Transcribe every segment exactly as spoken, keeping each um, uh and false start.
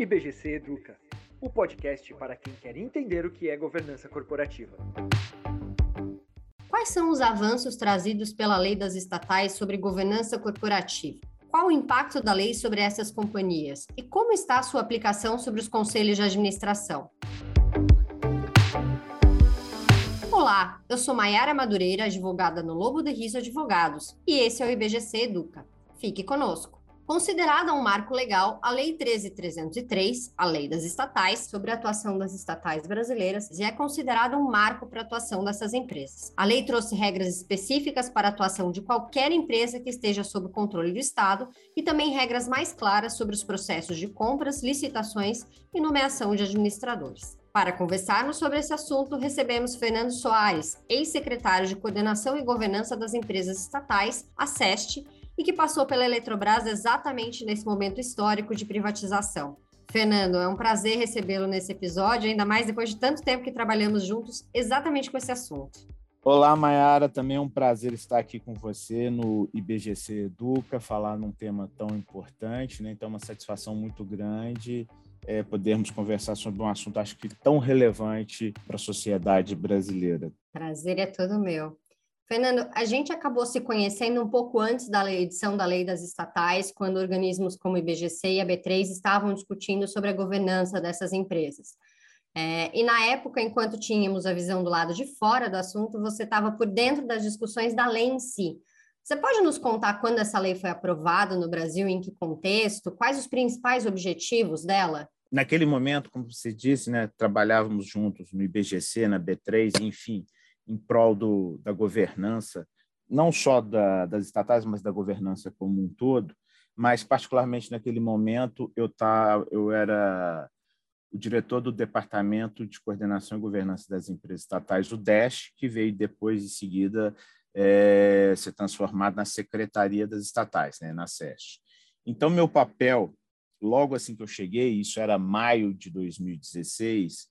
I B G C Educa, o podcast para quem quer entender o que é governança corporativa. Quais são os avanços trazidos pela Lei das Estatais sobre governança corporativa? Qual o impacto da lei sobre essas companhias? E como está a sua aplicação sobre os conselhos de administração? Olá, eu sou Maiara Madureira, advogada no Lobo de Rizzo Advogados, e esse é o I B G C Educa. Fique conosco. Considerada um marco legal, a Lei treze mil trezentos e três, a Lei das Estatais, sobre a atuação das estatais brasileiras, já é considerada um marco para a atuação dessas empresas. A lei trouxe regras específicas para a atuação de qualquer empresa que esteja sob controle do Estado e também regras mais claras sobre os processos de compras, licitações e nomeação de administradores. Para conversarmos sobre esse assunto, recebemos Fernando Soares, ex-secretário de Coordenação e Governança das Empresas Estatais, a SEST, e que passou pela Eletrobras exatamente nesse momento histórico de privatização. Fernando, é um prazer recebê-lo nesse episódio, ainda mais depois de tanto tempo que trabalhamos juntos exatamente com esse assunto. Olá, Maiara, também é um prazer estar aqui com você no I B G C Educa, falar num tema tão importante, né? Então é uma satisfação muito grande é, podermos conversar sobre um assunto, acho que tão relevante para a sociedade brasileira. Prazer é todo meu. Fernando, a gente acabou se conhecendo um pouco antes da edição da Lei das Estatais, quando organismos como o I B G C e a B três estavam discutindo sobre a governança dessas empresas. É, e na época, enquanto tínhamos a visão do lado de fora do assunto, você estava por dentro das discussões da lei em si. Você pode nos contar quando essa lei foi aprovada no Brasil, em que contexto, quais os principais objetivos dela? Naquele momento, como você disse, né, trabalhávamos juntos no I B G C, na B três, enfim, em prol do, da governança, não só da, das estatais, mas da governança como um todo, mas particularmente naquele momento eu, tá, eu era o diretor do Departamento de Coordenação e Governança das Empresas Estatais, o DEST, que veio depois, em seguida, é, ser transformado na Secretaria das Estatais, né, na SEST. Então, meu papel, logo assim que eu cheguei, isso era maio de dois mil e dezesseis,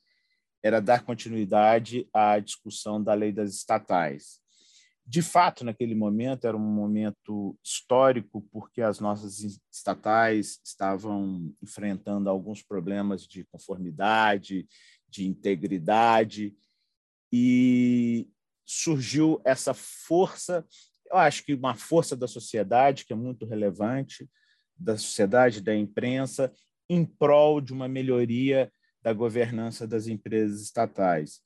era dar continuidade à discussão da Lei das Estatais. De fato, naquele momento, era um momento histórico, porque as nossas estatais estavam enfrentando alguns problemas de conformidade, de integridade, e surgiu essa força, eu acho que uma força da sociedade, que é muito relevante, da sociedade, da imprensa, em prol de uma melhoria da governança das empresas estatais.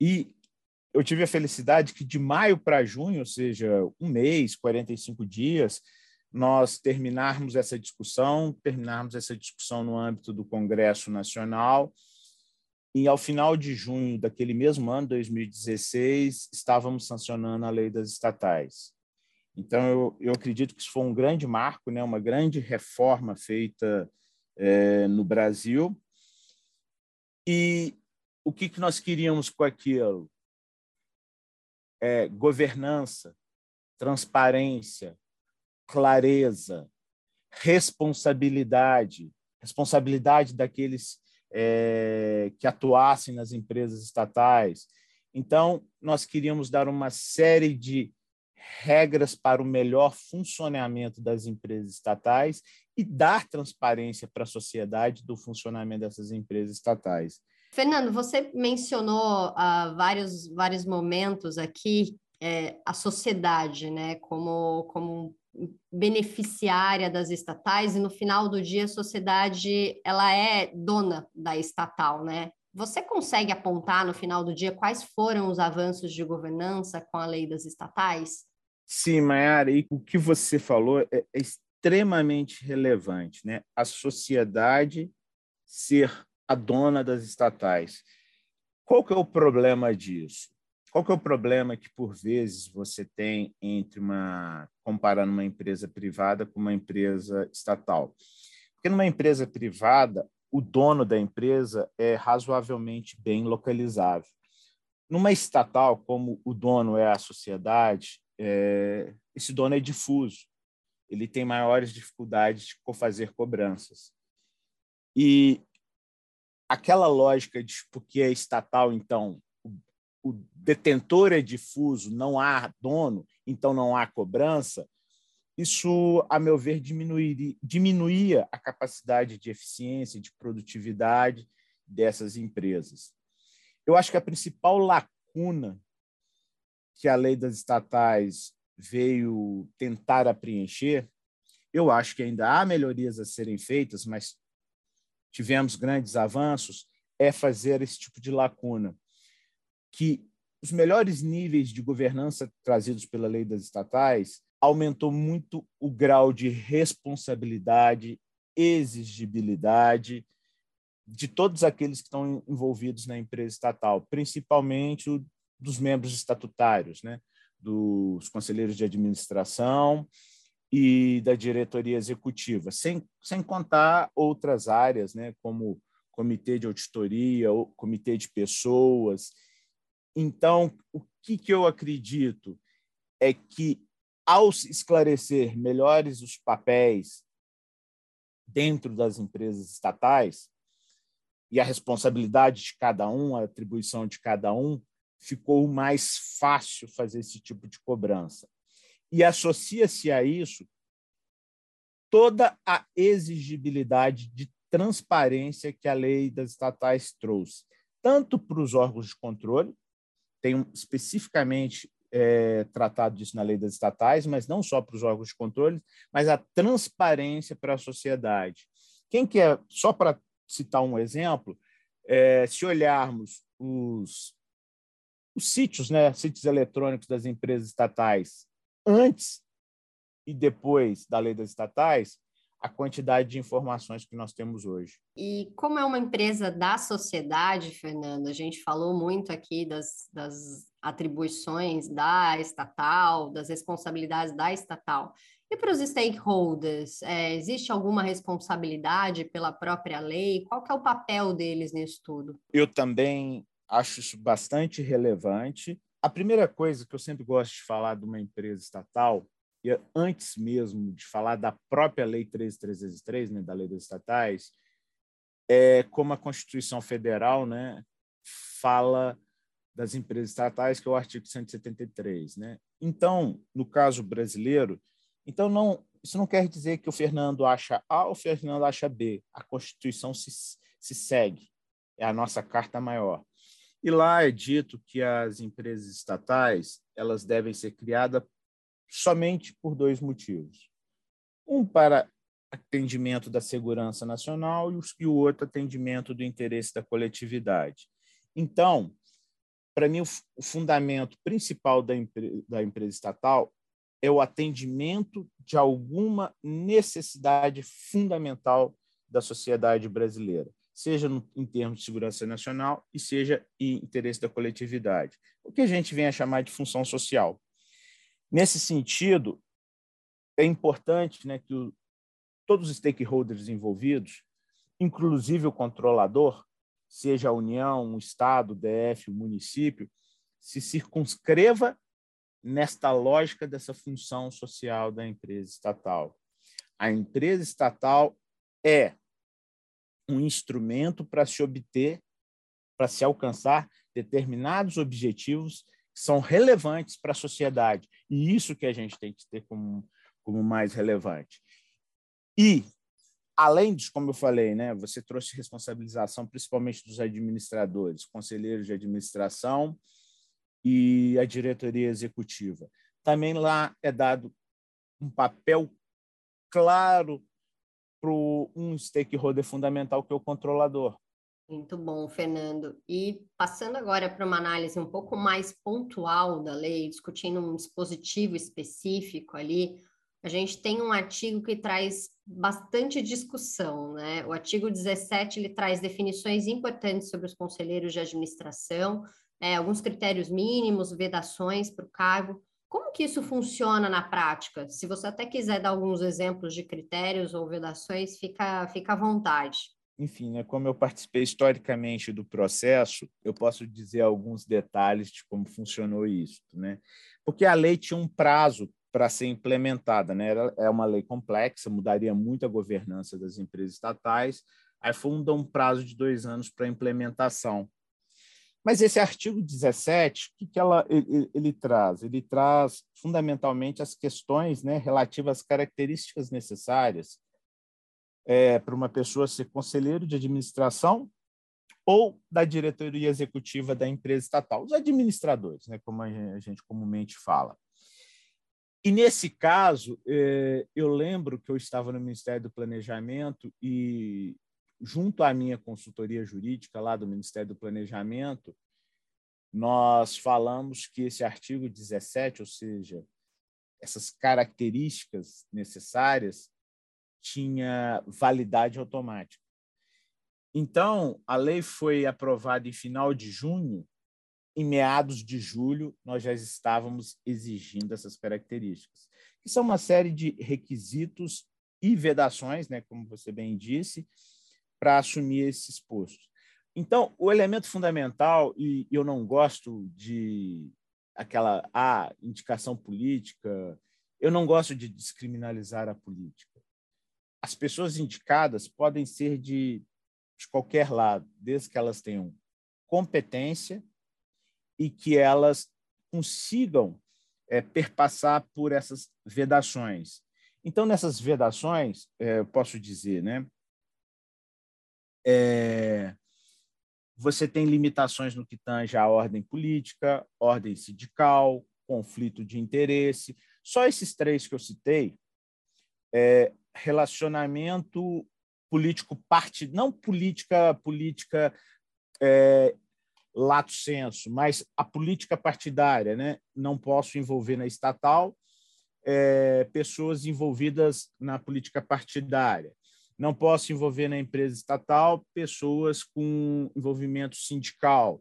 E eu tive a felicidade que de maio para junho, ou seja, um mês, quarenta e cinco dias, nós terminarmos essa discussão, terminarmos essa discussão no âmbito do Congresso Nacional, e ao final de junho daquele mesmo ano, dois mil e dezesseis, estávamos sancionando a Lei das Estatais. Então, eu, eu acredito que isso foi um grande marco, né, uma grande reforma feita é, no Brasil. E o que que nós queríamos com aquilo? É, governança, transparência, clareza, responsabilidade, responsabilidade daqueles é, que atuassem nas empresas estatais. Então, nós queríamos dar uma série de regras para o melhor funcionamento das empresas estatais e dar transparência para a sociedade do funcionamento dessas empresas estatais. Fernando, você mencionou ah, vários, vários momentos aqui é, a sociedade, né, como, como beneficiária das estatais, e no final do dia a sociedade ela é dona da estatal, né? Você consegue apontar no final do dia quais foram os avanços de governança com a Lei das Estatais? Sim, Maiara, e o que você falou é extremamente relevante, né? A sociedade ser a dona das estatais. Qual que é o problema disso? Qual que é o problema que, por vezes, você tem entre uma... comparando uma empresa privada com uma empresa estatal? Porque numa empresa privada, o dono da empresa é razoavelmente bem localizável. Numa estatal, como o dono é a sociedade, é, esse dono é difuso. Ele tem maiores dificuldades de fazer cobranças. E aquela lógica de porque é estatal, então, o, o detentor é difuso, não há dono, então não há cobrança, Isso, a meu ver, diminuiria, diminuía a capacidade de eficiência, de produtividade dessas empresas. Eu acho que a principal lacuna que a lei das estatais veio tentar preencher, eu acho que ainda há melhorias a serem feitas, mas tivemos grandes avanços, é fazer esse tipo de lacuna. Que os melhores níveis de governança trazidos pela lei das estatais aumentou muito o grau de responsabilidade, exigibilidade de todos aqueles que estão envolvidos na empresa estatal, principalmente o dos membros estatutários, né? Dos conselheiros de administração e da diretoria executiva, sem, sem contar outras áreas, né? Como comitê de auditoria, ou comitê de pessoas. Então, o que, que eu acredito é que, ao esclarecer melhores os papéis dentro das empresas estatais e a responsabilidade de cada um, a atribuição de cada um, ficou mais fácil fazer esse tipo de cobrança. E associa-se a isso toda a exigibilidade de transparência que a lei das estatais trouxe, tanto para os órgãos de controle, tem especificamente é, tratado disso na lei das estatais, mas não só para os órgãos de controle, mas a transparência para a sociedade. Quem quer, só para citar um exemplo, é, se olharmos os Os sítios, né, sítios eletrônicos das empresas estatais antes e depois da lei das estatais, a quantidade de informações que nós temos hoje. E como é uma empresa da sociedade, Fernando, a gente falou muito aqui das, das atribuições da estatal, das responsabilidades da estatal. E para os stakeholders, é, existe alguma responsabilidade pela própria lei? Qual que é o papel deles nisso tudo? Eu também acho isso bastante relevante. A primeira coisa que eu sempre gosto de falar de uma empresa estatal, e antes mesmo de falar da própria Lei treze mil trezentos e três, né, da Lei das Estatais, é como a Constituição Federal, né, fala das empresas estatais, que é o artigo cento e setenta e três. Né? Então, no caso brasileiro, então não, isso não quer dizer que o Fernando acha A ou o Fernando acha B. A Constituição se, se segue, é a nossa carta maior. E lá é dito que as empresas estatais elas devem ser criadas somente por dois motivos. Um para atendimento da segurança nacional e o outro atendimento do interesse da coletividade. Então, para mim, o fundamento principal da, empre- da empresa estatal é o atendimento de alguma necessidade fundamental da sociedade brasileira, seja em termos de segurança nacional e seja em interesse da coletividade, o que a gente vem a chamar de função social. Nesse sentido, é importante, né, que o, todos os stakeholders envolvidos, inclusive o controlador, seja a União, o Estado, o D F, o município, se circunscreva nesta lógica dessa função social da empresa estatal. A empresa estatal é um instrumento para se obter, para se alcançar determinados objetivos que são relevantes para a sociedade. E isso que a gente tem que ter como, como mais relevante. E, além disso, como eu falei, né, você trouxe responsabilização principalmente dos administradores, conselheiros de administração e a diretoria executiva. Também lá é dado um papel claro para um stakeholder fundamental, que é o controlador. Muito bom, Fernando. E passando agora para uma análise um pouco mais pontual da lei, discutindo um dispositivo específico ali, a gente tem um artigo que traz bastante discussão, né? O artigo dezessete, ele traz definições importantes sobre os conselheiros de administração, é, alguns critérios mínimos, vedações para o cargo. Como que isso funciona na prática? Se você até quiser dar alguns exemplos de critérios ou vedações, fica, fica à vontade. Enfim, né, como eu participei historicamente do processo, eu posso dizer alguns detalhes de como funcionou isso, né? Porque a lei tinha um prazo para ser implementada, né? Era, é uma lei complexa, mudaria muito a governança das empresas estatais, aí foi um prazo de dois anos para implementação. Mas esse artigo dezessete, o que, que ela, ele, ele traz? Ele traz fundamentalmente as questões, né, relativas às características necessárias é, para uma pessoa ser conselheiro de administração ou da diretoria executiva da empresa estatal, os administradores, né, como a gente comumente fala. E, nesse caso, eh, eu lembro que eu estava no Ministério do Planejamento e, junto à minha consultoria jurídica lá do Ministério do Planejamento, nós falamos que esse artigo dezessete, ou seja, essas características necessárias, tinha validade automática. Então, a lei foi aprovada em final de junho. Em meados de julho, nós já estávamos exigindo essas características, que são uma série de requisitos e vedações, né, como você bem disse, para assumir esses postos. Então, o elemento fundamental, e eu não gosto de aquela ah, indicação política, eu não gosto de descriminalizar a política. As pessoas indicadas podem ser de, de qualquer lado, desde que elas tenham competência e que elas consigam é, perpassar por essas vedações. Então, nessas vedações, é, eu posso dizer, né, é, você tem limitações no que tange à ordem política, ordem sindical, conflito de interesse. Só esses três que eu citei, é, relacionamento político-partidário, não política, política... É, lato senso, mas a política partidária, né? Não posso envolver na estatal é, pessoas envolvidas na política partidária. Não posso envolver na empresa estatal pessoas com envolvimento sindical.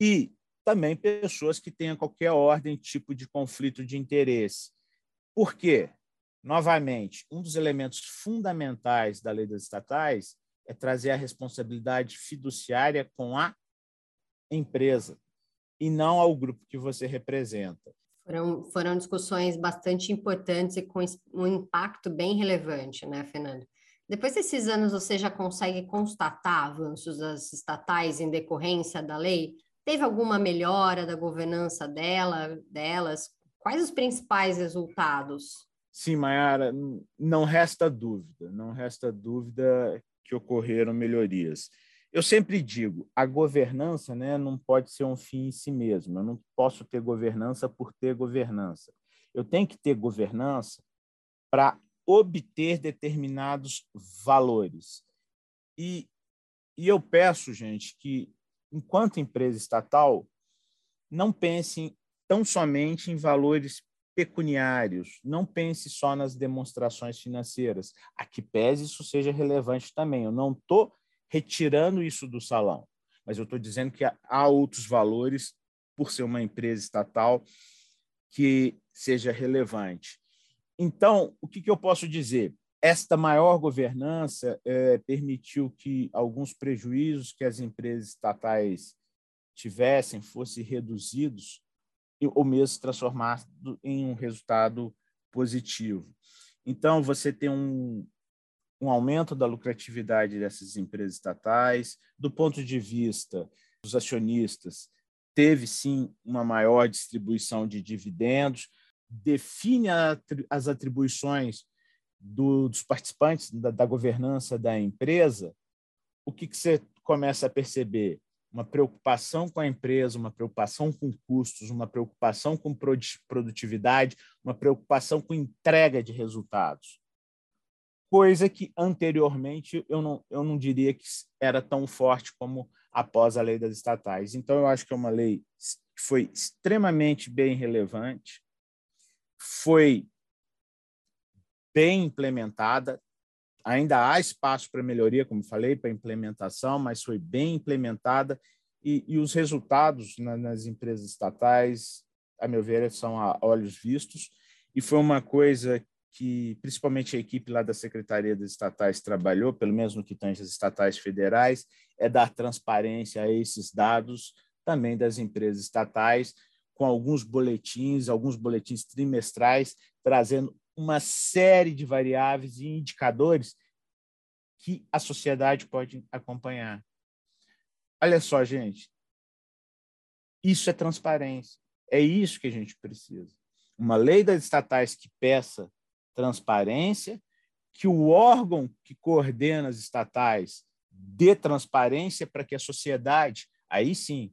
E também pessoas que tenham qualquer ordem, tipo de conflito de interesse. Por quê? Novamente, um dos elementos fundamentais da lei das estatais é trazer a responsabilidade fiduciária com a empresa e não ao grupo que você representa. Foram, foram discussões bastante importantes e com um impacto bem relevante, né, Fernando? Depois desses anos, você já consegue constatar avanços das estatais em decorrência da lei? Teve alguma melhora da governança dela, delas? Quais os principais resultados? Sim, Maiara, não resta dúvida, não resta dúvida que ocorreram melhorias. Eu sempre digo, a governança, né, não pode ser um fim em si mesmo. Eu não posso ter governança por ter governança. Eu tenho que ter governança para obter determinados valores. E, e eu peço, gente, que, enquanto empresa estatal, não pensem tão somente em valores pecuniários, não pense só nas demonstrações financeiras. A que pese isso seja relevante também. Eu não estou retirando isso do salão, mas eu estou dizendo que há outros valores, por ser uma empresa estatal, que seja relevante. Então, o que, que eu posso dizer? Esta maior governança eh, permitiu que alguns prejuízos que as empresas estatais tivessem fossem reduzidos ou mesmo se transformassem em um resultado positivo. Então, você tem um... um aumento da lucratividade dessas empresas estatais. Do ponto de vista dos acionistas, teve, sim, uma maior distribuição de dividendos, define as atribuições do, dos participantes da, da governança da empresa. O que, que você começa a perceber? Uma preocupação com a empresa, uma preocupação com custos, uma preocupação com produtividade, uma preocupação com entrega de resultados. Coisa que anteriormente eu não, eu não diria que era tão forte como após a lei das estatais. Então, eu acho que é uma lei que foi extremamente bem relevante, foi bem implementada, ainda há espaço para melhoria, como falei, para implementação, mas foi bem implementada e, e os resultados na, nas empresas estatais, a meu ver, são a olhos vistos e foi uma coisa que principalmente a equipe lá da Secretaria das Estatais trabalhou, pelo menos no que tange as estatais federais, é dar transparência a esses dados também das empresas estatais, com alguns boletins, alguns boletins trimestrais, trazendo uma série de variáveis e indicadores que a sociedade pode acompanhar. Olha só, gente, Isso é transparência. É isso que a gente precisa. Uma lei das estatais que peça transparência, que o órgão que coordena as estatais dê transparência para que a sociedade, aí sim,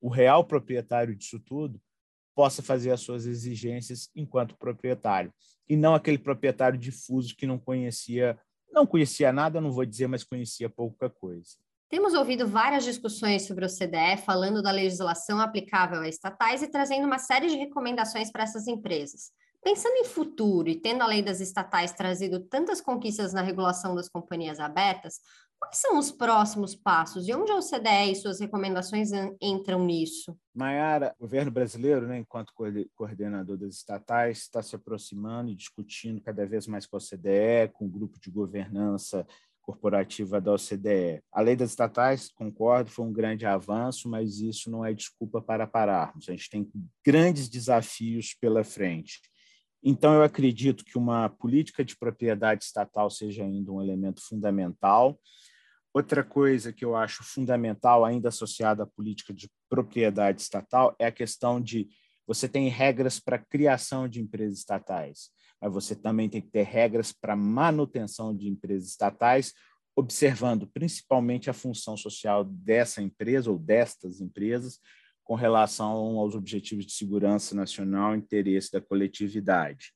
o real proprietário disso tudo, possa fazer as suas exigências enquanto proprietário, e não aquele proprietário difuso que não conhecia, não conhecia nada, não vou dizer, mas conhecia pouca coisa. Temos ouvido várias discussões sobre o O C D E, falando da legislação aplicável a estatais e trazendo uma série de recomendações para essas empresas. Pensando em futuro e tendo a lei das estatais trazido tantas conquistas na regulação das companhias abertas, quais são os próximos passos e onde a O C D E e suas recomendações entram nisso? Maiara, o governo brasileiro, né, enquanto coordenador das estatais, está se aproximando e discutindo cada vez mais com a O C D E, com o grupo de governança corporativa da O C D E. A lei das estatais, concordo, foi um grande avanço, mas isso não é desculpa para pararmos. A gente tem grandes desafios pela frente. Então, eu acredito que uma política de propriedade estatal seja ainda um elemento fundamental. Outra coisa que eu acho fundamental, ainda associada à política de propriedade estatal, é a questão de você tem regras para criação de empresas estatais, mas você também tem que ter regras para manutenção de empresas estatais, observando principalmente a função social dessa empresa ou destas empresas com relação aos objetivos de segurança nacional e interesse da coletividade.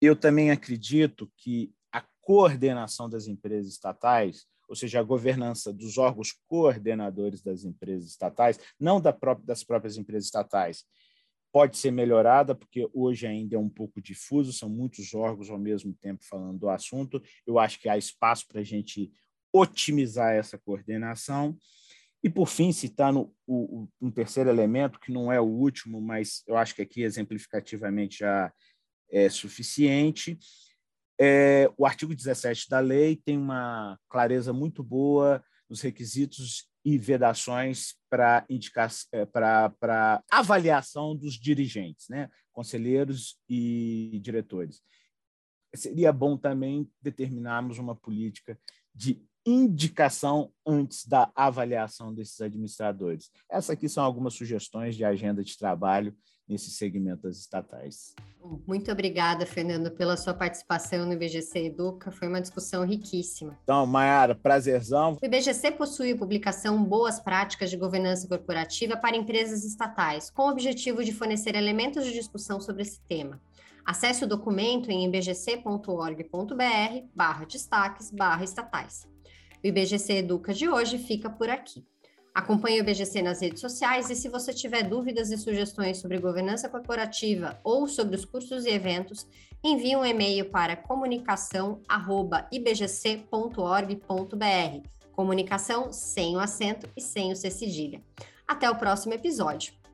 Eu também acredito que a coordenação das empresas estatais, ou seja, a governança dos órgãos coordenadores das empresas estatais, não da própria, das próprias empresas estatais, pode ser melhorada, porque hoje ainda é um pouco difuso, são muitos órgãos ao mesmo tempo falando do assunto. Eu acho que há espaço para a gente otimizar essa coordenação. E, por fim, citando o, o, um terceiro elemento, que não é o último, mas eu acho que aqui exemplificativamente já é suficiente, é, o artigo dezessete da lei tem uma clareza muito boa nos requisitos e vedações para indicar, para, para avaliação dos dirigentes, né? Conselheiros e diretores. Seria bom também determinarmos uma política de indicação antes da avaliação desses administradores. Essas aqui são algumas sugestões de agenda de trabalho nesse segmento das estatais. Muito obrigada, Fernando, pela sua participação no I B G C Educa. Foi uma discussão riquíssima. Então, Maiara, prazerzão. O I B G C possui a publicação Boas Práticas de Governança Corporativa para Empresas Estatais, com o objetivo de fornecer elementos de discussão sobre esse tema. Acesse o documento em ibgc.org.br barra destaques barra estatais. O I B G C Educa de hoje fica por aqui. Acompanhe o I B G C nas redes sociais e, se você tiver dúvidas e sugestões sobre governança corporativa ou sobre os cursos e eventos, envie um e-mail para comunicação arroba ibgc ponto org ponto br, comunicação sem o acento e sem o C cedilha. Até o próximo episódio.